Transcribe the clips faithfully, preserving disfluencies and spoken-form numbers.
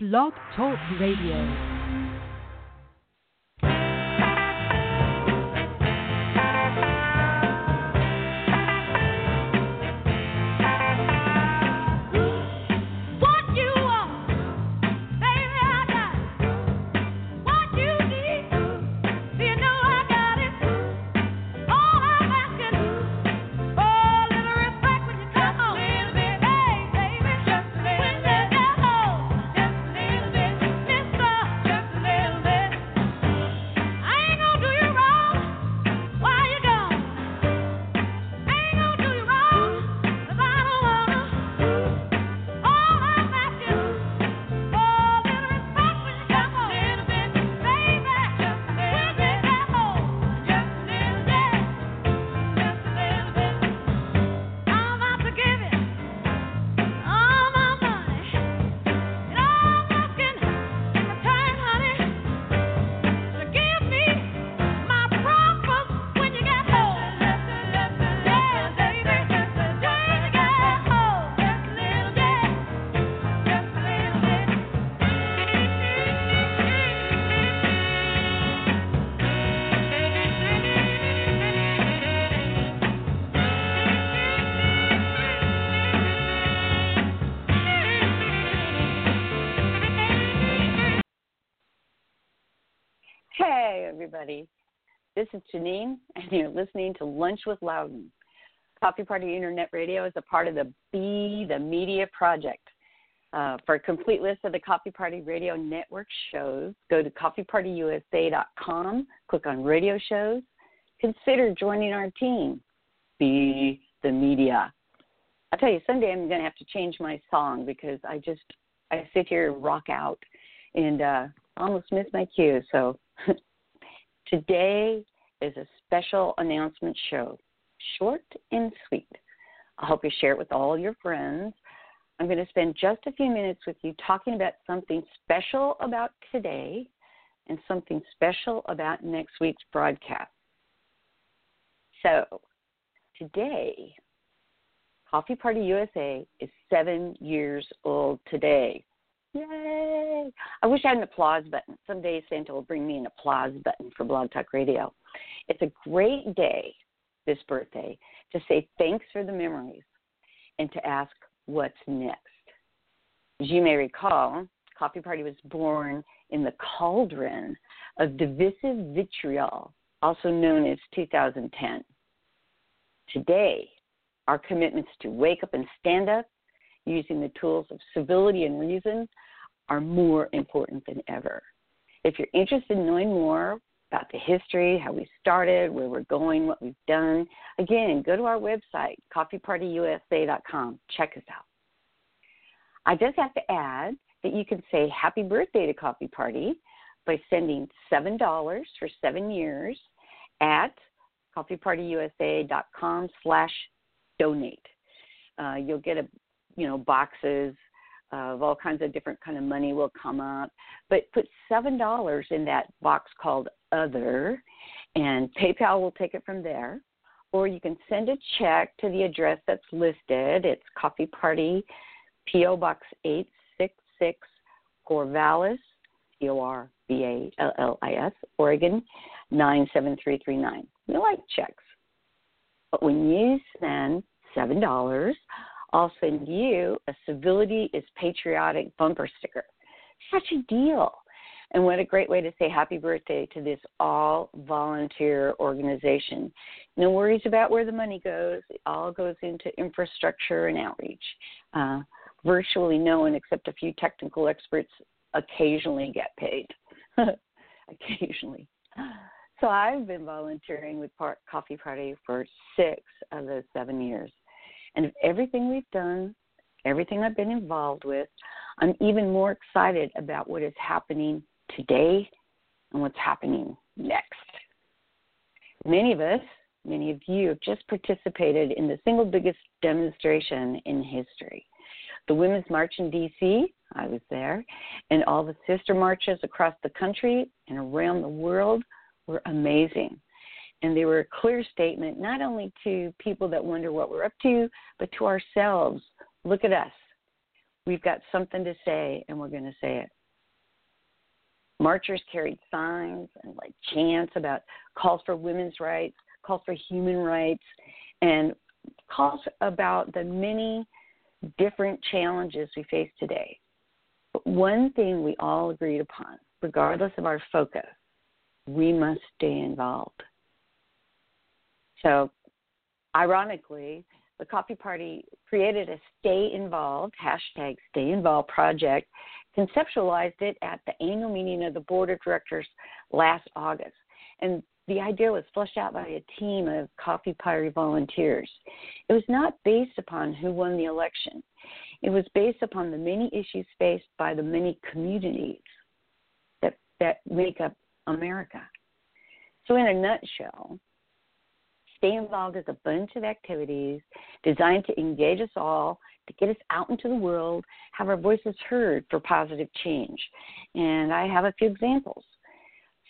Blog Talk Radio. Everybody. This is Janine, and you're listening to Lunch with Loudon. Coffee Party Internet Radio is a part of the Be the Media Project. Uh, for a complete list of the Coffee Party Radio Network shows, go to Coffee Party U S A dot com, click on Radio Shows, consider joining our team, Be the Media. I'll tell you, someday I'm going to have to change my song because I just, I sit here and rock out and uh, almost miss my cue, so... Today is a special announcement show, short and sweet. I hope you share it with all your friends. I'm going to spend just a few minutes with you talking about something special about today and something special about next week's broadcast. So today, Coffee Party U S A is seven years old today. Yay! I wish I had an applause button. Someday Santa will bring me an applause button for Blog Talk Radio. It's a great day, this birthday, to say thanks for the memories and to ask what's next. As you may recall, Coffee Party was born in the cauldron of divisive vitriol, also known as two thousand ten. Today, our commitments to wake up and stand up, using the tools of civility and reason, are more important than ever. If you're interested in knowing more about the history, how we started, where we're going, what we've done, again, go to our website, Coffee Party U S A dot com. Check us out. I just have to add that you can say happy birthday to Coffee Party by sending seven dollars for seven years at Coffee Party U S A dot com slash donate. Uh, you'll get a you know, boxes of all kinds of different kind of money will come up, but put seven dollars in that box called Other, and PayPal will take it from there. Or you can send a check to the address that's listed. It's Coffee Party, P O. Box eight sixty-six, Corvallis, C O R V A L L I S, Oregon, nine seven three three nine. We like checks. But when you send seven dollars, I'll send you a Civility is Patriotic bumper sticker. Such a deal. And what a great way to say happy birthday to this all-volunteer organization. No worries about where the money goes. It all goes into infrastructure and outreach. Uh, virtually no one except a few technical experts occasionally get paid. Occasionally. So I've been volunteering with Coffee Party for six of those seven years. And of everything we've done, everything I've been involved with, I'm even more excited about what is happening today and what's happening next. Many of us, many of you have just participated in the single biggest demonstration in history. The Women's March in D C, I was there, and all the sister marches across the country and around the world were amazing. And they were a clear statement, not only to people that wonder what we're up to, but to ourselves. Look at us. We've got something to say, and we're going to say it. Marchers carried signs and like chants about calls for women's rights, calls for human rights, and calls about the many different challenges we face today. But one thing we all agreed upon, regardless of our focus, we must stay involved. So, ironically, the Coffee Party created a Stay Involved, hashtag Stay Involved project, conceptualized it at the annual meeting of the Board of Directors last August. And the idea was fleshed out by a team of Coffee Party volunteers. It was not based upon who won the election. It was based upon the many issues faced by the many communities that, that make up America. So in a nutshell, Stay Involved is a bunch of activities designed to engage us all, to get us out into the world, have our voices heard for positive change. And I have a few examples.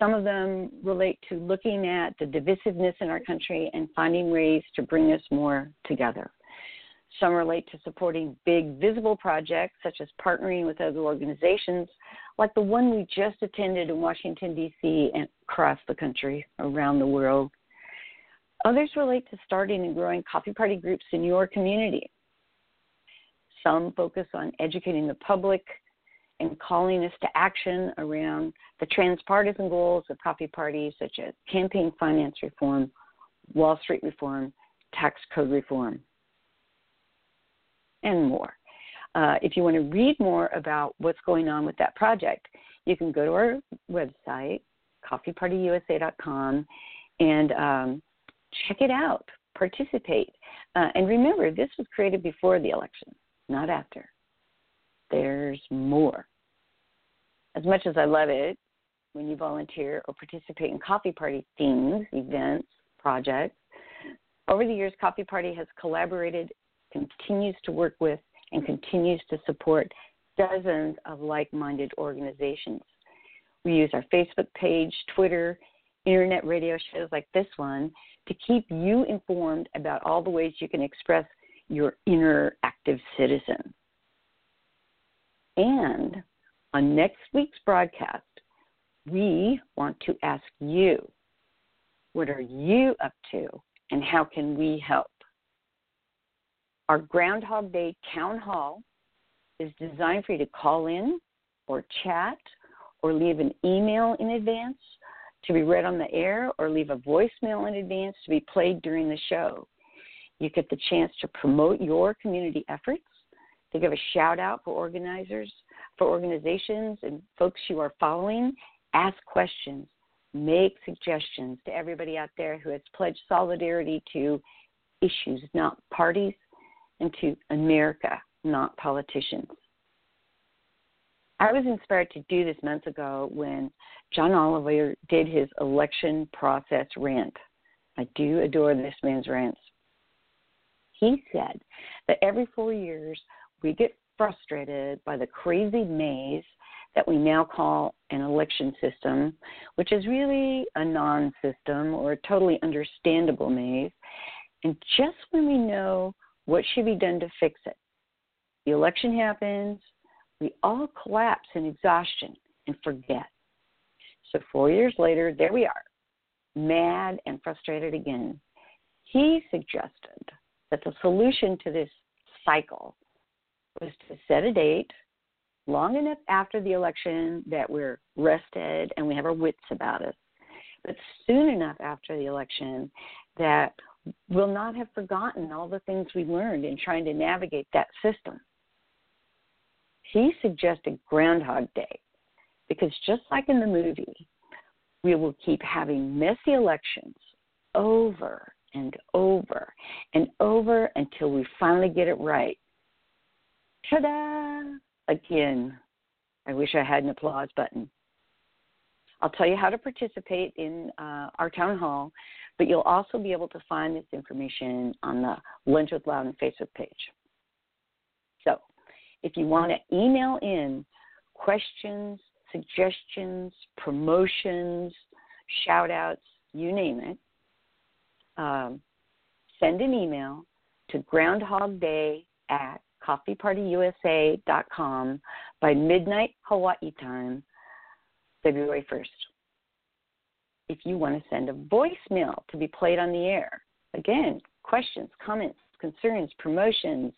Some of them relate to looking at the divisiveness in our country and finding ways to bring us more together. Some relate to supporting big visible projects, such as partnering with other organizations, like the one we just attended in Washington, D C and across the country, around the world. Others relate to starting and growing coffee party groups in your community. Some focus on educating the public and calling us to action around the transpartisan goals of coffee parties, such as campaign finance reform, Wall Street reform, tax code reform, and more. Uh, if you want to read more about what's going on with that project, you can go to our website, coffee party U S A dot com, and um, check it out, participate. Uh, and remember, this was created before the election, not after. There's more. As much as I love it when you volunteer or participate in coffee party themes, events, projects, over the years, Coffee Party has collaborated, continues to work with, and continues to support dozens of like-minded organizations. We use our Facebook page, Twitter, internet radio shows like this one to keep you informed about all the ways you can express your inner active citizen. And on next week's broadcast, we want to ask you, what are you up to and how can we help? Our Groundhog Day Town Hall is designed for you to call in or chat or leave an email in advance to be read on the air or leave a voicemail in advance to be played during the show. You get the chance to promote your community efforts, to give a shout out for organizers, for organizations and folks you are following, ask questions, make suggestions to everybody out there who has pledged solidarity to issues, not parties, and to America, not politicians. I was inspired to do this months ago when John Oliver did his election process rant. I do adore this man's rants. He said that every four years we get frustrated by the crazy maze that we now call an election system, which is really a non-system or a totally understandable maze. And just when we know what should be done to fix it, the election happens, we all collapse in exhaustion and forget. So four years later, there we are, mad and frustrated again. He suggested that the solution to this cycle was to set a date long enough after the election that we're rested and we have our wits about us, but soon enough after the election that we'll not have forgotten all the things we learned in trying to navigate that system. He suggested Groundhog Day because just like in the movie, we will keep having messy elections over and over and over until we finally get it right. Ta-da! Again, I wish I had an applause button. I'll tell you how to participate in uh, our town hall, but you'll also be able to find this information on the Lunch with Loudon Facebook page. So, if you want to email in questions, suggestions, promotions, shout-outs, you name it, um, send an email to groundhog day at Coffee Party U S A dot com by midnight Hawaii time, February first. If you want to send a voicemail to be played on the air, again, questions, comments, concerns, promotions,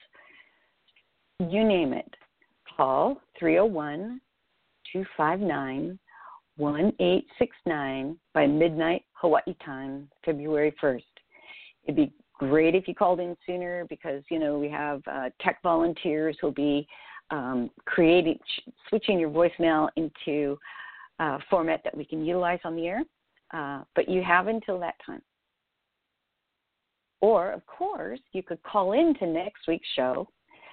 you name it, call three oh one, two five nine, one eight six nine by midnight Hawaii time, February first. It'd be great if you called in sooner because, you know, we have uh, tech volunteers who'll be um, creating, switching your voicemail into a format that we can utilize on the air. Uh, but you have until that time. Or, of course, you could call in to next week's show.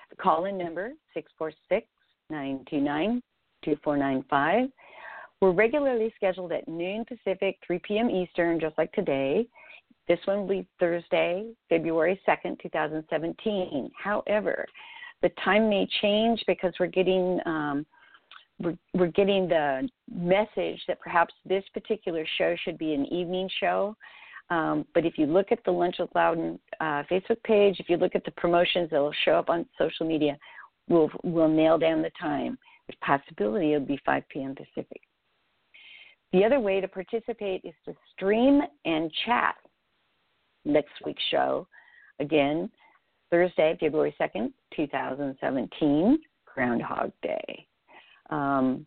The call-in number, six four six, nine two nine, two four nine five. We're regularly scheduled at noon Pacific, three p.m. Eastern, just like today. This one will be Thursday, February second, twenty seventeen. However, the time may change because we're getting um, we're, we're getting the message that perhaps this particular show should be an evening show. Um, but if you look at the Lunch with Loudon uh, Facebook page, if you look at the promotions that will show up on social media, we'll, we'll nail down the time. There's a possibility it'll be five p.m. Pacific. The other way to participate is to stream and chat next week's show. Again, Thursday, February second, twenty seventeen, Groundhog Day. Um,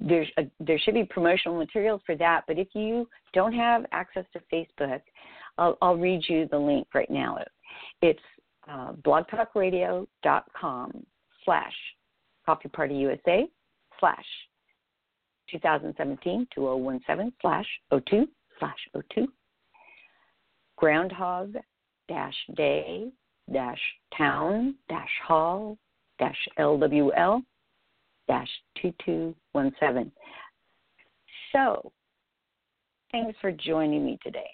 There's a, there should be promotional materials for that, but if you don't have access to Facebook, I'll, I'll read you the link right now. It's uh, blogtalkradio.com slash coffeepartyusa slash 2017 2017 slash 02 slash 02 groundhog dash day dash town dash hall dash LWL dash two two one seven. So, thanks for joining me today.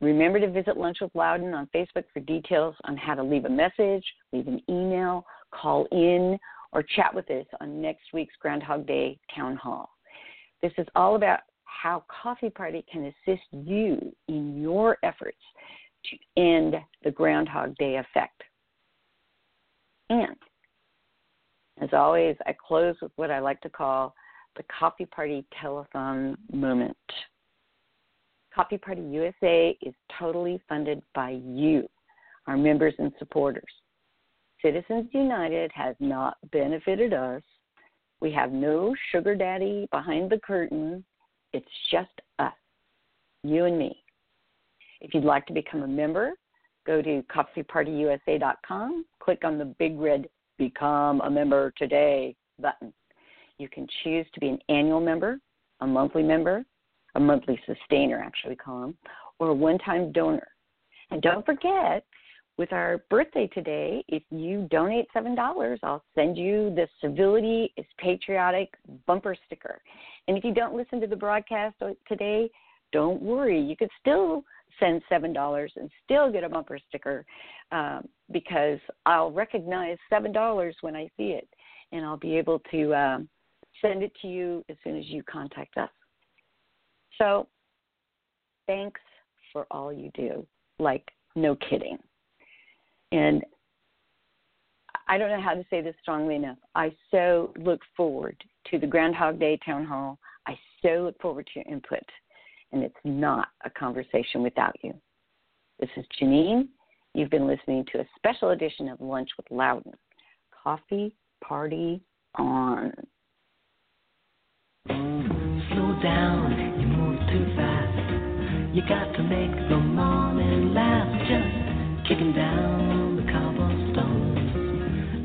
Remember to visit Lunch with Loudon on Facebook for details on how to leave a message, leave an email, call in, or chat with us on next week's Groundhog Day Town Hall. This is all about how Coffee Party can assist you in your efforts to end the Groundhog Day effect. And as always, I close with what I like to call the Coffee Party Telethon moment. Coffee Party U S A is totally funded by you, our members and supporters. Citizens United has not benefited us. We have no sugar daddy behind the curtain. It's just us, you and me. If you'd like to become a member, go to Coffee Party U S A dot com, click on the big red Become a Member Today button. You can choose to be an annual member, a monthly member, a monthly sustainer, actually we call them, or a one-time donor. And don't forget, with our birthday today, if you donate seven dollars, I'll send you the Civility is Patriotic bumper sticker. And if you don't listen to the broadcast today, don't worry. You could still send seven dollars and still get a bumper sticker um, because I'll recognize seven dollars when I see it, and I'll be able to um, send it to you as soon as you contact us. So thanks for all you do, like no kidding. And I don't know how to say this strongly enough. I so look forward to the Groundhog Day Town Hall. I so look forward to your input. And it's not a conversation without you. This is Janine. You've been listening to a special edition of Lunch with Loudon. Coffee Party on. Slow down, you move too fast. You got to make the morning last. Just kicking down the cobblestones,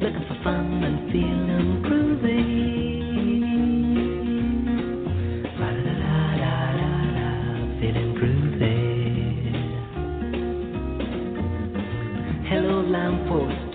looking for fun and feeling groovy. Hello, lamppost.